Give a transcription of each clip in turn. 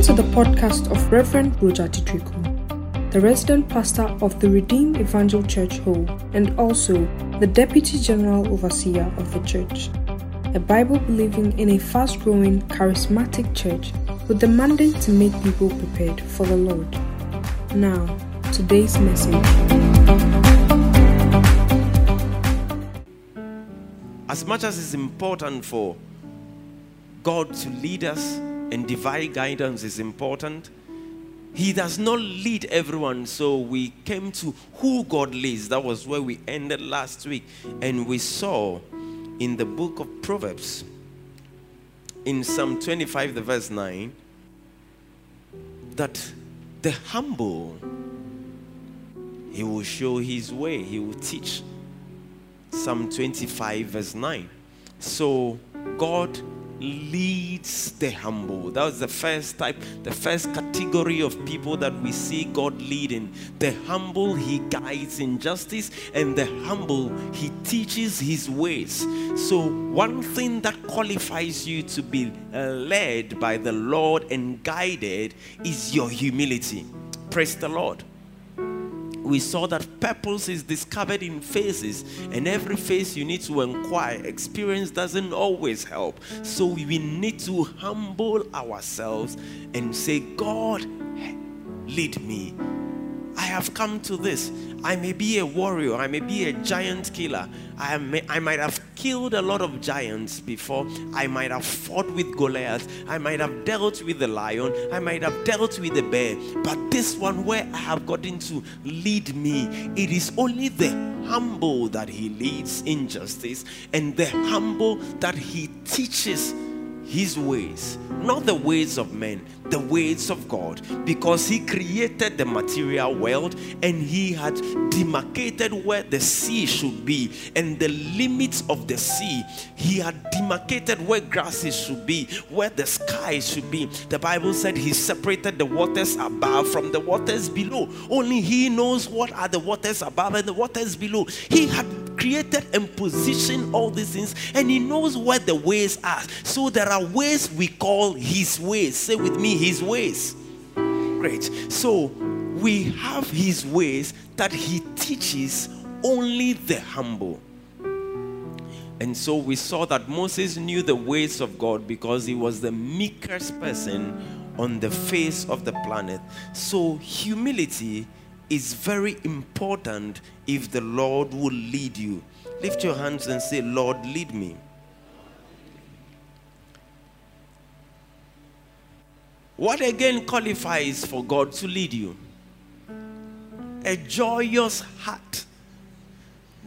Welcome to the podcast of Reverend Roger Titrico, the resident pastor of the Redeemed Evangel Church Hall and also the Deputy General Overseer of the Church, a Bible-believing in a fast-growing, charismatic church with the mandate to make people prepared for the Lord. Now, today's message. As much as it's important for God to lead us, and divine guidance is important, He does not lead everyone. So we came to who God leads. That was where we ended last week. And we saw in the book of Proverbs, in Psalm 25, the verse 9, that the humble, He will show His way. He will teach. Psalm 25, verse 9. So God leads the humble. That was the first type, the first category of people that we see God leading. The humble He guides in justice, and the humble He teaches His ways. So one thing that qualifies you to be led by the Lord and guided is your humility. Praise the Lord. We saw that purpose is discovered in phases, and every phase you need to inquire. Experience doesn't always help. So we need to humble ourselves and say, God, lead me. I have come to this. I may be a warrior. I may be a giant killer. I might have killed a lot of giants before. I might have fought with Goliath. I might have dealt with the lion. I might have dealt with the bear. But this one where I have gotten to, lead me. It is only the humble that He leads in justice, and the humble that He teaches His ways, not the ways of men, the ways of God, because He created the material world and He had demarcated where the sea should be and the limits of the sea. He had demarcated where grasses should be, where the sky should be. The Bible said He separated the waters above from the waters below. Only He knows what are the waters above and the waters below. He had created and positioned all these things, and He knows where the ways are. So there are ways we call His ways. Say with me, His ways. Great. So we have His ways that He teaches only the humble. And so we saw that Moses knew the ways of God because he was the meekest person on the face of the planet. So humility is very important if the Lord will lead you. Lift your hands and say, Lord, lead me. What again qualifies for God to lead you? A joyous heart.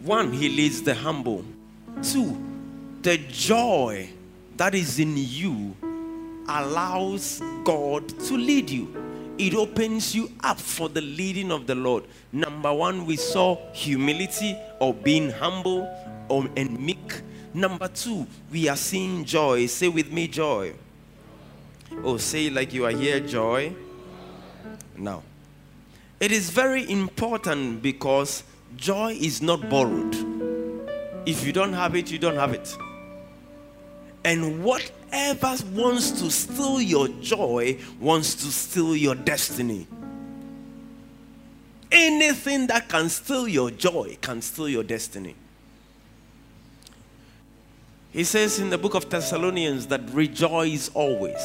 One, He leads the humble. Two, the joy that is in you allows God to lead you. It opens you up for the leading of the Lord. Number one, we saw humility or being humble and meek. Number two, we are seeing joy. Say with me, joy. Oh, say like you are here, joy. Now, it is very important because joy is not borrowed. If you don't have it, you don't have it. And whatever wants to steal your joy wants to steal your destiny. Anything that can steal your joy can steal your destiny. He says in the book of Thessalonians that rejoice always.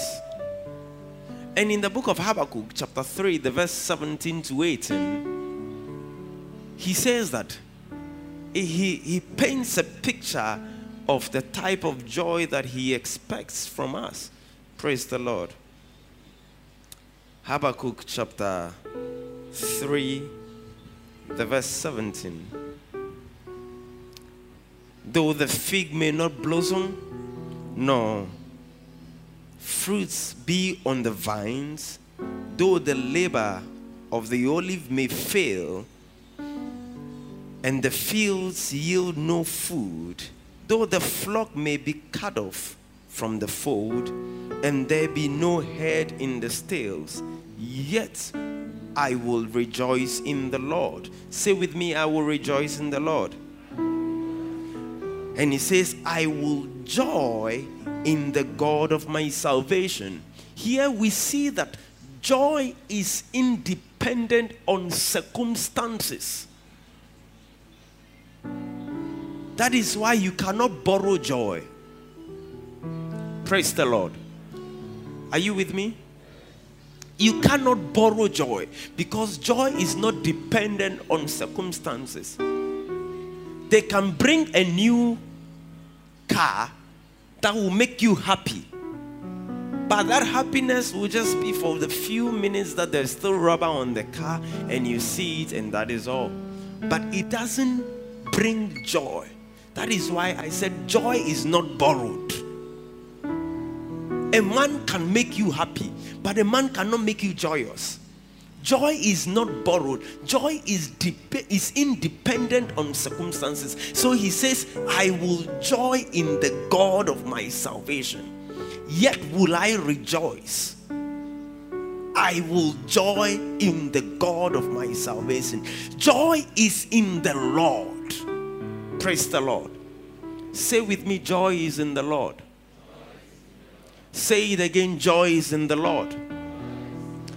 And in the book of Habakkuk, chapter 3, the verse 17 to 18, he says that he paints a picture of the type of joy that He expects from us. Praise the Lord. Habakkuk chapter 3, the verse 17. Though the fig may not blossom, nor fruits be on the vines, though the labor of the olive may fail, and the fields yield no food, though the flock may be cut off from the fold, and there be no herd in the stalls, yet I will rejoice in the Lord. Say with me, I will rejoice in the Lord. And He says, I will joy in the God of my salvation. Here we see that joy is independent on circumstances. That is why you cannot borrow joy. Praise the Lord. Are you with me? You cannot borrow joy because joy is not dependent on circumstances. They can bring a new car that will make you happy, but that happiness will just be for the few minutes that there's still rubber on the car and you see it, and that is all. But it doesn't bring joy. That is why I said joy is not borrowed. A man can make you happy, but a man cannot make you joyous. Joy is not borrowed. Joy is independent on circumstances. So he says, I will joy in the God of my salvation. Yet will I rejoice. I will joy in the God of my salvation. Joy is in the Lord. Praise the Lord. Say with me, joy is in the Lord. Say it again, joy is in the Lord.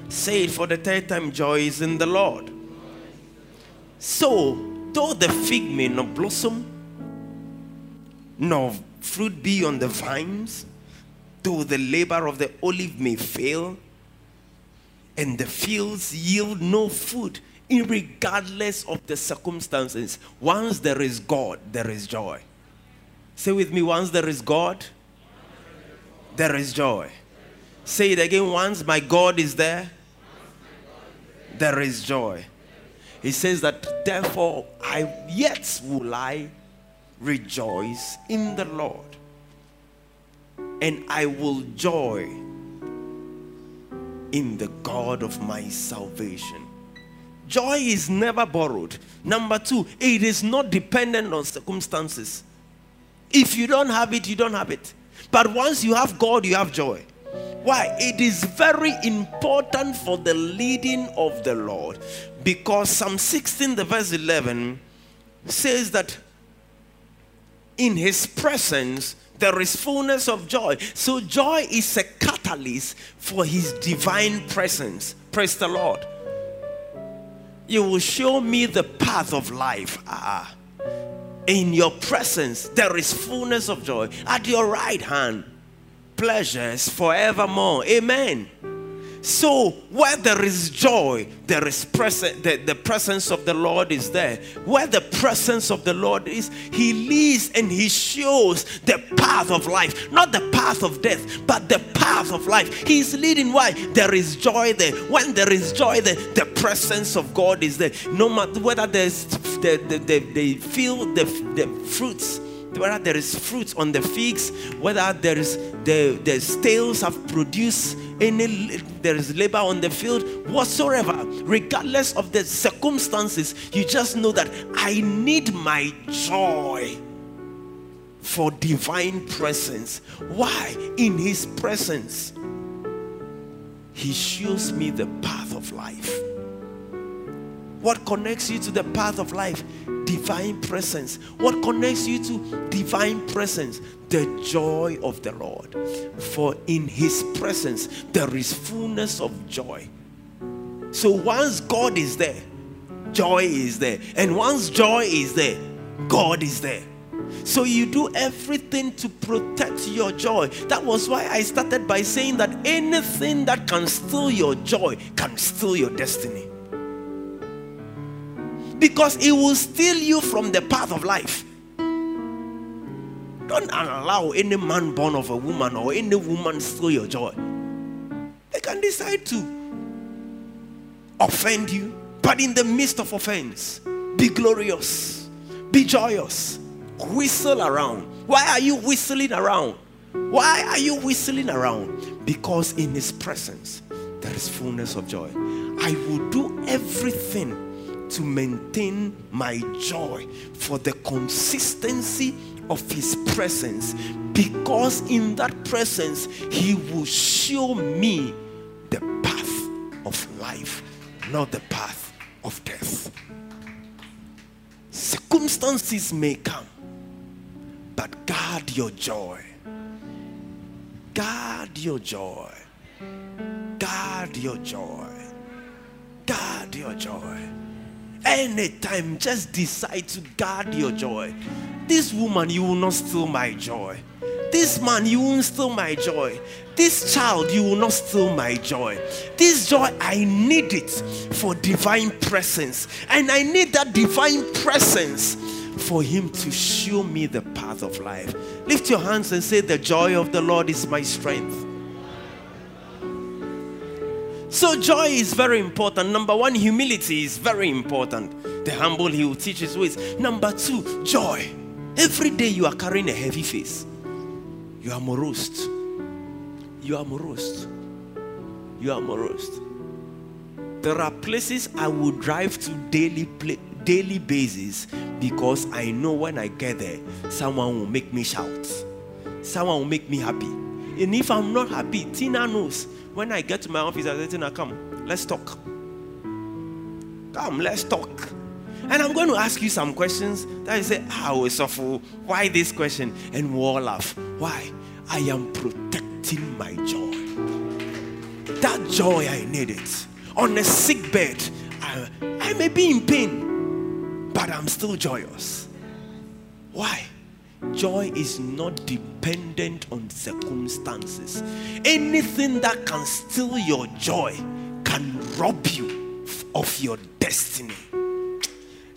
Say it for the third time, joy is in the Lord. So, though the fig may not blossom, nor fruit be on the vines, though the labor of the olive may fail, and the fields yield no food, regardless of the circumstances, once there is God, there is joy. Say with me, once there is God, there is joy. Say it again, once my God is there, there is joy. He says that, therefore, yet will I rejoice in the Lord. And I will joy in the God of my salvation. Joy is never borrowed. Number two, it is not dependent on circumstances. If you don't have it, you don't have it. But once you have God, you have joy. Why? It is very important for the leading of the Lord. Because Psalm 16, the verse 11, says that in his presence, there is fullness of joy. So joy is a catalyst for his divine presence. Praise the Lord. You will show me the path of life. In your presence, there is fullness of joy. At your right hand, pleasures forevermore. Amen. So where there is joy, there is the presence of the Lord is there. Where the presence of the Lord is, he leads and he shows the path of life. Not the path of death, but the path of life. He's leading. Why? There is joy there. When there is joy there, the presence of God is there. No matter whether there's the fruits, whether there is fruits on the figs, whether there is the stales have produced any, there is labor on the field, whatsoever, regardless of the circumstances, you just know that I need my joy for divine presence. Why? In his presence, he shows me the path of life. What connects you to the path of life? Divine presence. What connects you to divine presence? The joy of the Lord. For in his presence, there is fullness of joy. So once God is there, joy is there. And once joy is there, God is there. So you do everything to protect your joy. That was why I started by saying that anything that can steal your joy can steal your destiny. Because it will steal you from the path of life. Don't allow any man born of a woman or any woman steal your joy. They can decide to offend you, but in the midst of offense, be glorious, be joyous, whistle around. Why are you whistling around? Why are you whistling around? Because in his presence, there is fullness of joy. I will do everything to maintain my joy for the consistency of his presence, because in that presence he will show me the path of life, not the path of death. Circumstances may come, but guard your joy. Guard your joy. Guard your joy. Guard your joy. Anytime, just decide to guard your joy. This woman, you will not steal my joy. This man, you won't steal my joy. This child, you will not steal my joy. This joy, I need it for divine presence. And I need that divine presence for him to show me the path of life. Lift your hands and say, the joy of the Lord is my strength. So joy is very important. Number one, humility is very important. The humble, he will teach his ways. Number two, joy. Every day you are carrying a heavy face. You are morose. You are morose. You are morose. There are places I will drive to daily basis because I know when I get there, someone will make me shout. Someone will make me happy. And if I'm not happy, Tina knows. When I get to my office, I say, Tina, come, let's talk. Come, let's talk. And I'm going to ask you some questions that you say, how is awful? Why this question? And we all laugh. Why? I am protecting my joy. That joy, I need it. On a sick bed, I may be in pain, but I'm still joyous. Why? Joy is not dependent on circumstances. Anything that can steal your joy can rob you of your destiny.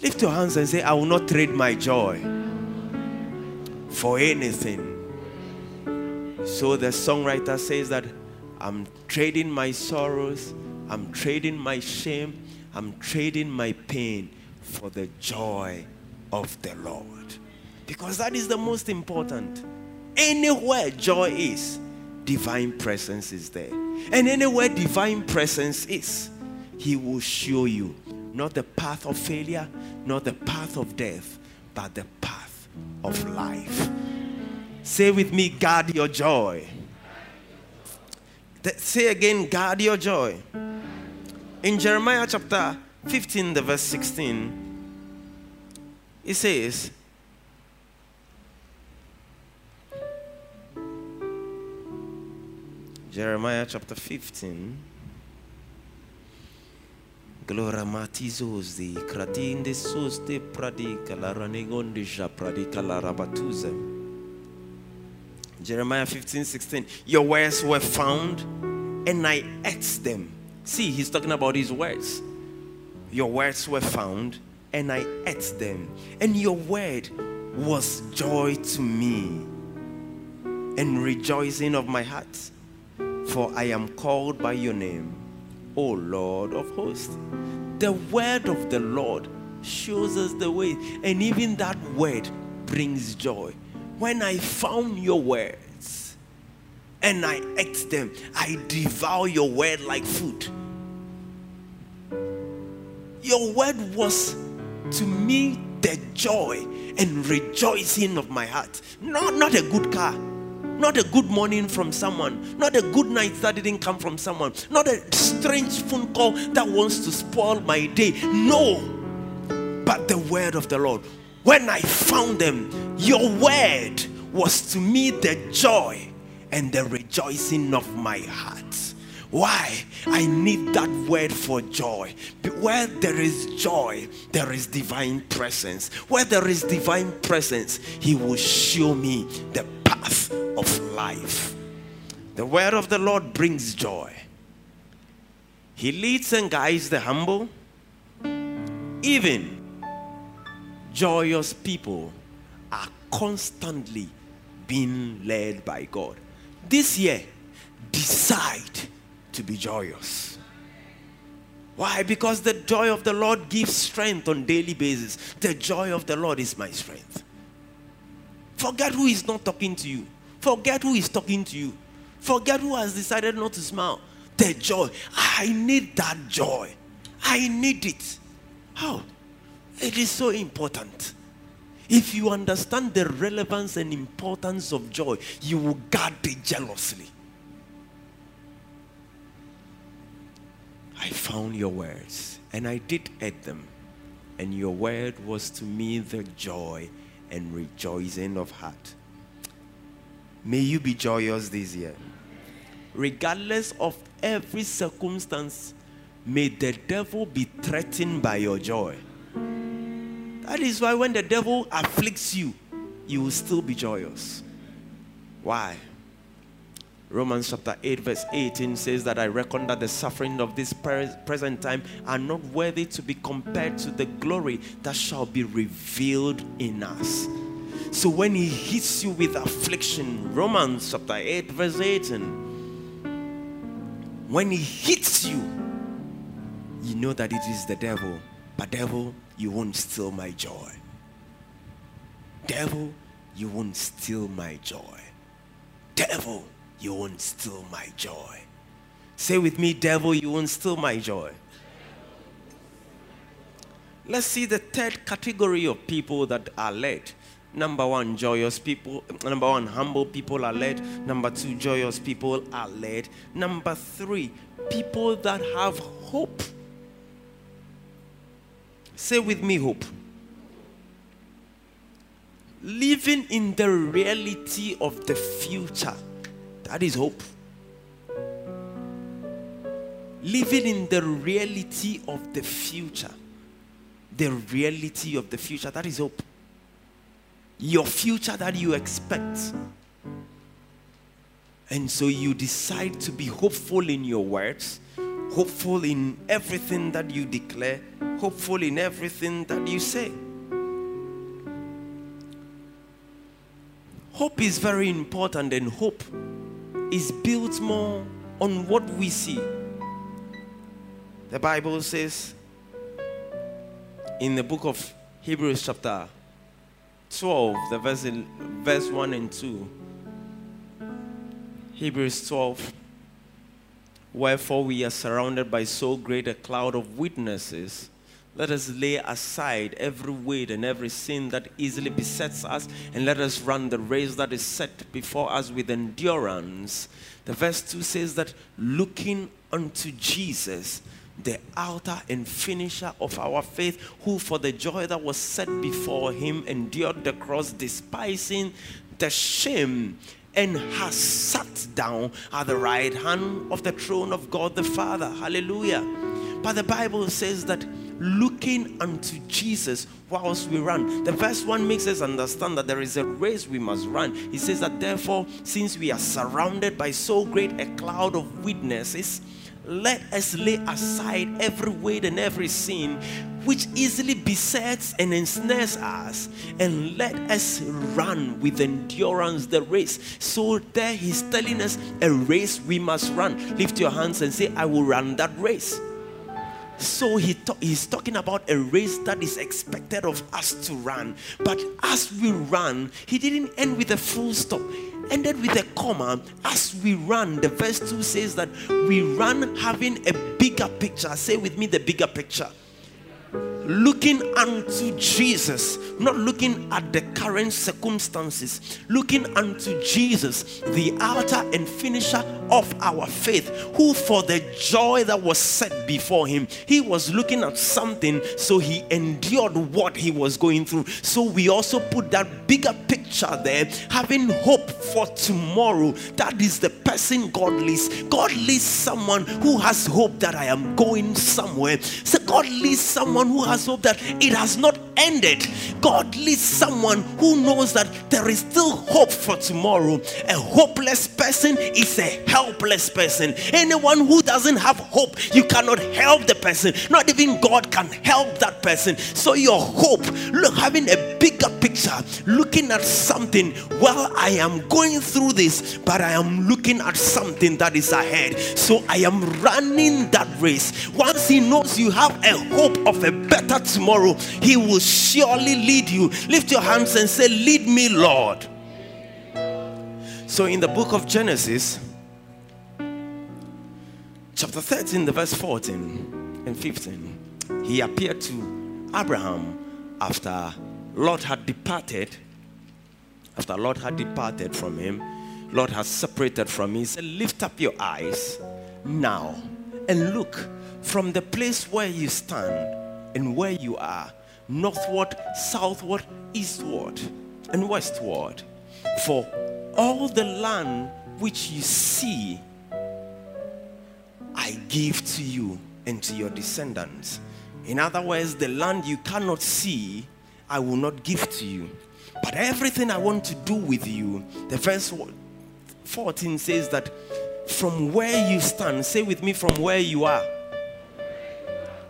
Lift your hands and say, I will not trade my joy for anything. So the songwriter says that I'm trading my sorrows, I'm trading my shame, I'm trading my pain for the joy of the Lord. Because that is the most important. Anywhere joy is, divine presence is there. And anywhere divine presence is, he will show you not the path of failure, not the path of death, but the path of life. Say with me, guard your joy. Say again, guard your joy. In Jeremiah chapter 15, the verse 16, it says, Jeremiah chapter 15, Glora matizos di kradin de sos de pradika la ranegon de ja pradika la rabatuza. Jeremiah 15:16. Your words were found and I ate them. See, he's talking about his words. Your words were found and I ate them. And your word was joy to me and rejoicing of my heart. For I am called by your name, O Lord of hosts. The word of the Lord shows us the way. And even that word brings joy. When I found your words and I ate them, I devour your word like food. Your word was to me the joy and rejoicing of my heart. Not a good car, not a good morning from someone, not a good night that didn't come from someone, not a strange phone call that wants to spoil my day. No, but the word of the Lord. When I found them, your word was to me the joy and the rejoicing of my heart. Why? I need that word for joy. Where there is joy, there is divine presence. Where there is divine presence, he will show me the path of life. The word of the Lord brings joy. He leads and guides the humble. Even joyous people are constantly being led by God. This year, decide to be joyous. Why? Because the joy of the Lord gives strength on daily basis. The joy of the Lord is my strength. Forget who is not talking to you. Forget who is talking to you. Forget who has decided not to smile. The joy. I need that joy. I need it. How? It is so important. If you understand the relevance and importance of joy, you will guard it jealously. I found your words, and I did eat them, and your word was to me the joy and rejoicing of heart. May you be joyous this year. Regardless of every circumstance, may the devil be threatened by your joy. That is why when the devil afflicts you, you will still be joyous. Why? Romans chapter 8 verse 18 says that I reckon that the suffering of this present time are not worthy to be compared to the glory that shall be revealed in us. So when he hits you with affliction, Romans chapter 8 verse 18, when he hits you, you know that it is the devil. But devil, you won't steal my joy. Devil, you won't steal my joy. Devil, you won't steal my joy. Say with me, devil, you won't steal my joy. Let's see the third category of people that are led. Number one, joyous people. Number one, humble people are led. Number two, joyous people are led. Number three, people that have hope. Say with me, hope. Living in the reality of the future. That is hope. Living in the reality of the future. The reality of the future. That is hope. Your future that you expect. And so you decide to be hopeful in your words. Hopeful in everything that you declare. Hopeful in everything that you say. Hope is very important, and hope is built more on what we see. The Bible says in the book of Hebrews chapter 12, the verse 1 and 2. Hebrews 12. Wherefore we are surrounded by so great a cloud of witnesses. Let us lay aside every weight and every sin that easily besets us, and let us run the race that is set before us with endurance. The verse 2 says that looking unto Jesus, the author and finisher of our faith, who for the joy that was set before him endured the cross, despising the shame, and has sat down at the right hand of the throne of God the Father. Hallelujah. But the Bible says that looking unto Jesus whilst we run. The verse 1 makes us understand that there is a race we must run. He says that therefore, since we are surrounded by so great a cloud of witnesses, let us lay aside every weight and every sin which easily besets and ensnares us, and let us run with endurance the race. So there he's telling us a race we must run. Lift your hands and say, I will run that race. So he's talking about a race that is expected of us to run. But as we run, he didn't end with a full stop. Ended with a comma. As we run, the verse 2 says that we run having a bigger picture. Say with me, the bigger picture. Looking unto Jesus, not looking at the current circumstances. Looking unto Jesus, the author and finisher of our faith, who for the joy that was set before him. He was looking at something, so he endured what he was going through. So we also put that bigger picture there, having hope for tomorrow. That is the person God leads. God leads someone who has hope that I am going somewhere. So God leads someone who has hope that it has not ended. God leads someone who knows that there is still hope for tomorrow. A hopeless person is a helpless person. Anyone who doesn't have hope, you cannot help the person. Not even God can help that person. So your hope, look, having a bigger picture, looking at something. Well, I am going through this, but I am looking at something that is ahead. So I am running that race. Once he knows you have a hope of a better tomorrow, he will surely lead you. Lift your hands and say, lead me, Lord. So in the book of Genesis, chapter 13, the verse 14 and 15, he appeared to Abraham after Lot had departed from him. Lot had separated from him. He said, lift up your eyes now and look from the place where you stand and where you are, northward, southward, eastward, and westward. For all the land which you see, I give to you and to your descendants. In other words, the land you cannot see, I will not give to you. But everything I want to do with you, the verse 14 says that from where you stand, say with me, from where you are.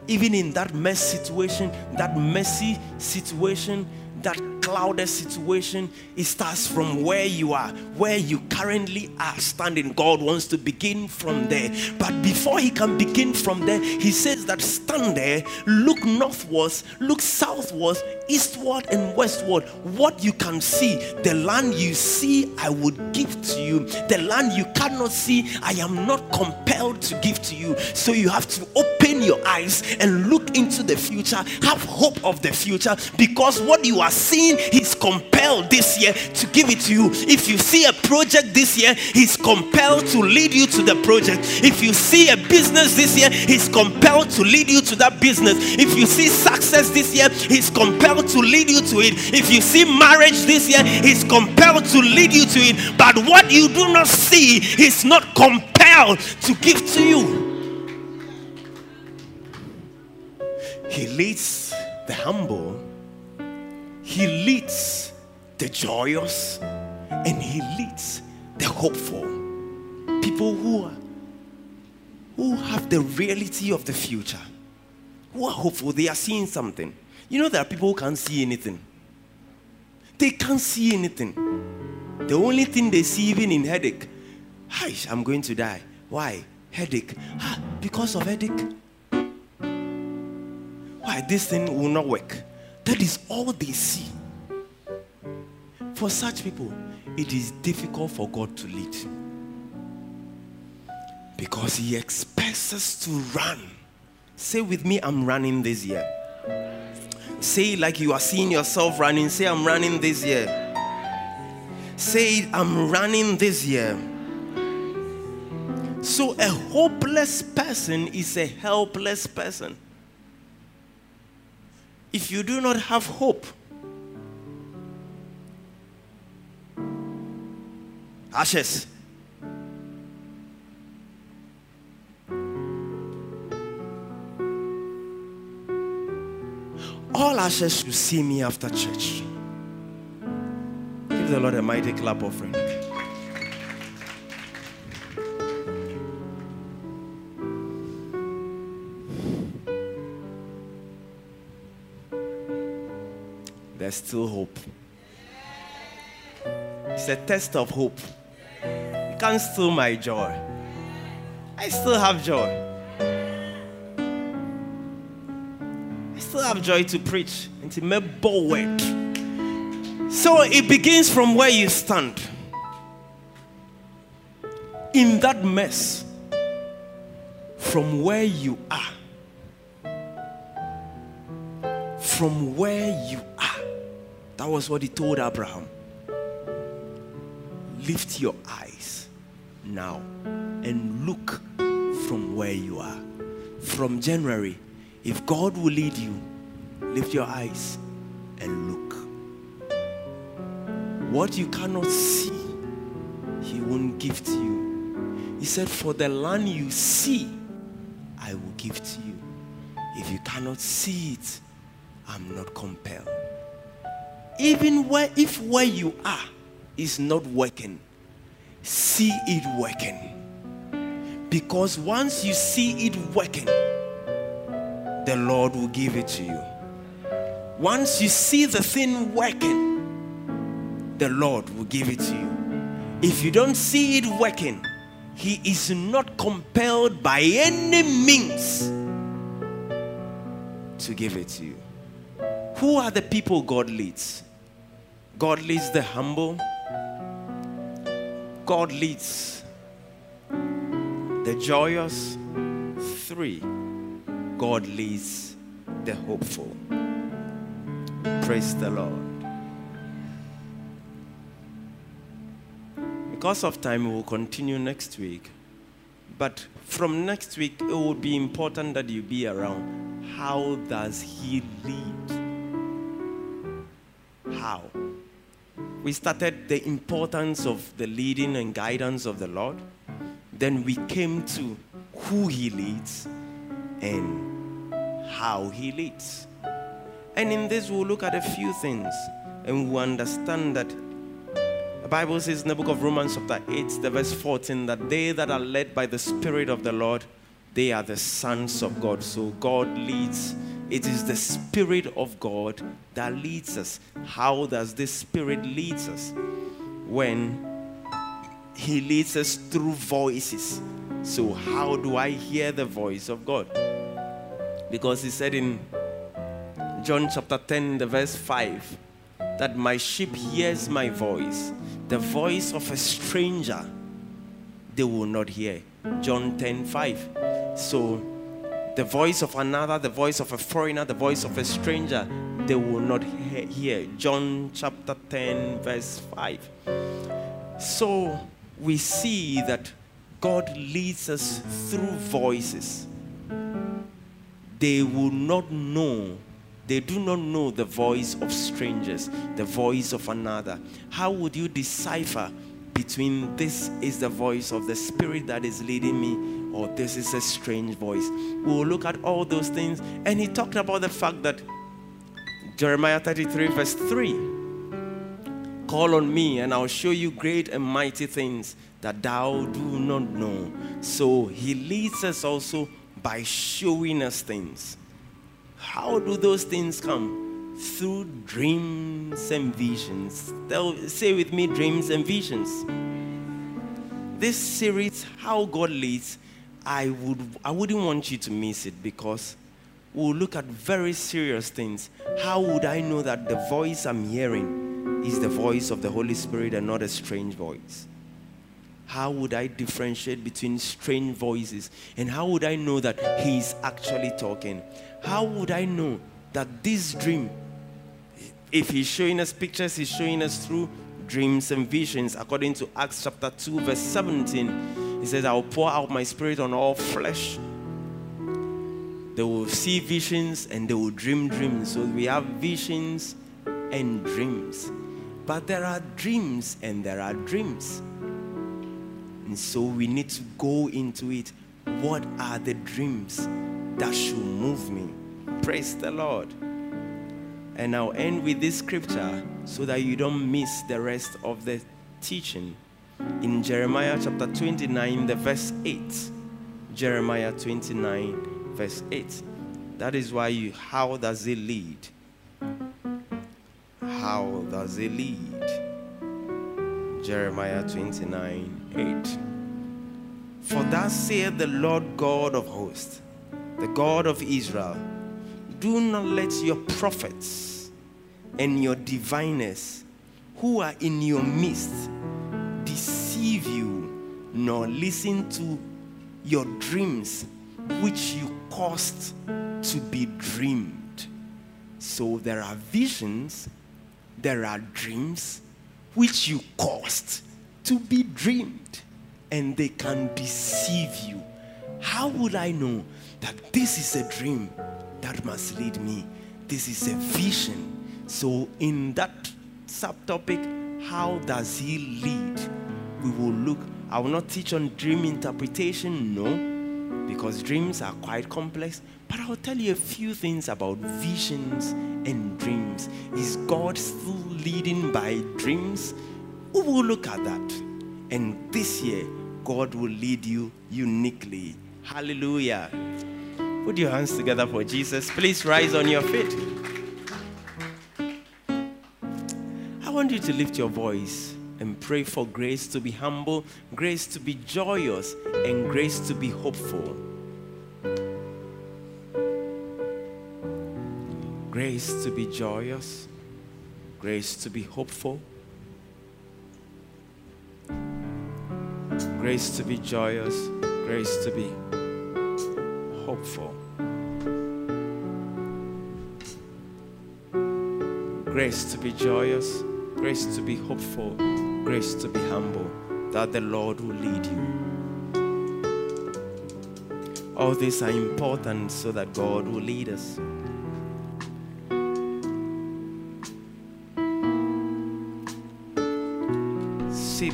Even in that mess situation, that messy situation, that clouded situation, it starts from where you are, where you currently are standing. God wants to begin from there. But before he can begin from there, he says that stand there, look northwards, look southwards, eastward and westward. What you can see, the land you see, I would give to you. The land you cannot see, I am not compelled to give to you. So you have to open your eyes and look into the future, have hope of the future, because what you are seeing, he's compelled this year to give it to you. If you see a project this year, he's compelled to lead you to the project. If you see a business this year, he's compelled to lead you to that business. If you see success this year, he's compelled to lead you to it. If you see marriage this year, he's compelled to lead you to it. But what you do not see, he's not compelled to give to you. He leads the humble, he leads the joyous, and he leads the hopeful. People who have the reality of the future, who are hopeful, they are seeing something. You know, there are people who can't see anything. They can't see anything. The only thing they see, even in headache, I'm going to die. Why? Headache. Because of headache. Why? This thing will not work. That is all they see. For such people, it is difficult for God to lead, because he expects us to run. Say with me, I'm running this year. Say like you are seeing yourself running. Say, I'm running this year. Say, I'm running this year. So a hopeless person is a helpless person. If you do not have hope, ashes. All ashes will see me after church. Give the Lord a mighty clap offering. There's still hope. It's a test of hope. You can't steal my joy. I still have joy. I still have joy to preach and to make bold work. So it begins from where you stand. In that mess, from where you are. From where you are. That was what he told Abraham. Lift your eyes now and look from where you are. From January, if God will lead you, lift your eyes and look. What you cannot see, he won't give to you. He said, for the land you see, I will give to you. If you cannot see it, I'm not compelled. Even where you are is not working, see it working. Because once you see it working, the Lord will give it to you. Once you see the thing working, the Lord will give it to you. If you don't see it working, he is not compelled by any means to give it to you. Who are the people God leads? God leads the humble. God leads the joyous. 3, God leads the hopeful. Praise the Lord. Because of time, we will continue next week. But from next week, it will be important that you be around. How does he lead? How? we started the importance of the leading and guidance of the Lord. Then we came to who He leads and how He leads. And in this, we'll look at a few things, and we'll understand that the Bible says in the book of Romans chapter 8, the verse 14, that they that are led by the Spirit of the Lord, they are the sons of God. So God leads. It is the Spirit of God that leads us. How does this Spirit lead us? When He leads us through voices. So how do I hear the voice of God? Because He said in John chapter 10, the verse 5, that my sheep hears my voice. The voice of a stranger they will not hear. John 10, 5. So the voice of another, the voice of a foreigner, the voice of a stranger, they will not hear. John chapter 10, verse 5. So we see that God leads us through voices. They will not know, they do not know the voice of strangers, the voice of another. How would you decipher between this is the voice of the Spirit that is leading me, or this is a strange voice? We'll look at all those things. And he talked about the fact that Jeremiah 33 verse 3, call on me and I'll show you great and mighty things that thou do not know. So he leads us also by showing us things. How do those things come? Through dreams and visions. Say with me, dreams and visions. This series, How God Leads, I wouldn't want you to miss it, because we'll look at very serious things. How would I know that the voice I'm hearing is the voice of the Holy Spirit and not a strange voice? How would I differentiate between strange voices? And how would I know that He is actually talking? How would I know that this dream, if He's showing us pictures, He's showing us through dreams and visions? According to Acts chapter 2, verse 17, He says, I will pour out my Spirit on all flesh. They will see visions and they will dream dreams. So we have visions and dreams. But there are dreams and there are dreams. And so we need to go into it. What are the dreams that should move me? Praise the Lord. And I'll end with this scripture so that you don't miss the rest of the teaching. In Jeremiah chapter 29, the verse 8. Jeremiah 29, verse 8. That is why how does it lead? How does it lead? Jeremiah 29:8. For thus saith the Lord God of hosts, the God of Israel, do not let your prophets and your diviners who are in your midst deceive you, nor listen to your dreams which you caused to be dreamed. So there are visions, there are dreams which you caused to be dreamed, and they can deceive you. How would I know that this is a dream that must lead me? This is a vision. So in that subtopic, how does he lead? We will look. I will not teach on dream interpretation, no, because dreams are quite complex. But I'll tell you a few things about visions and dreams. Is God still leading by dreams? We will look at that. And this year, God will lead you uniquely. Hallelujah. Put your hands together for Jesus. Please rise on your feet. I want you to lift your voice and pray for grace to be humble, grace to be joyous, and grace to be hopeful. Grace to be joyous, grace to be hopeful, grace to be joyous, grace to be hopeful, grace to be joyous, grace to be hopeful, grace to be humble, that the Lord will lead you. All these are important so that God will lead us.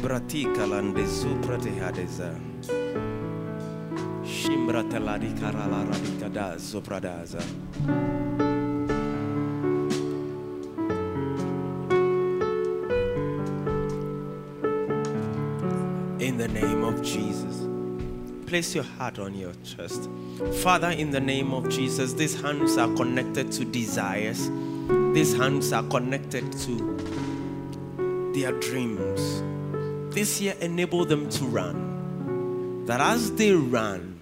Shibratika lande zuprate hadeza. Shimbratela karala radikada zopradaza. In the name of Jesus. Place your heart on your chest. Father, in the name of Jesus, these hands are connected to desires. These hands are connected to their dreams. This year, enable them to run. That as they run,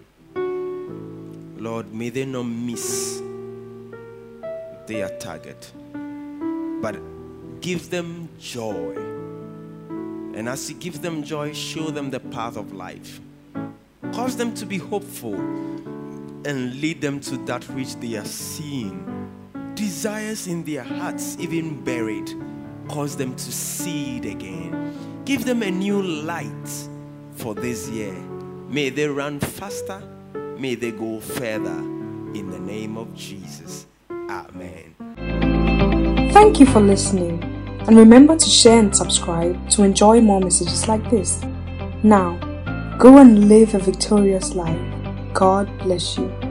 Lord, may they not miss their target. But give them joy. And as you give them joy, show them the path of life. Cause them to be hopeful and lead them to that which they are seeing. Desires in their hearts, even buried, cause them to see it again. Give them a new light for this year. May they run faster. May they go further. In the name of Jesus. Amen. Thank you for listening. And remember to share and subscribe to enjoy more messages like this. Now, go and live a victorious life. God bless you.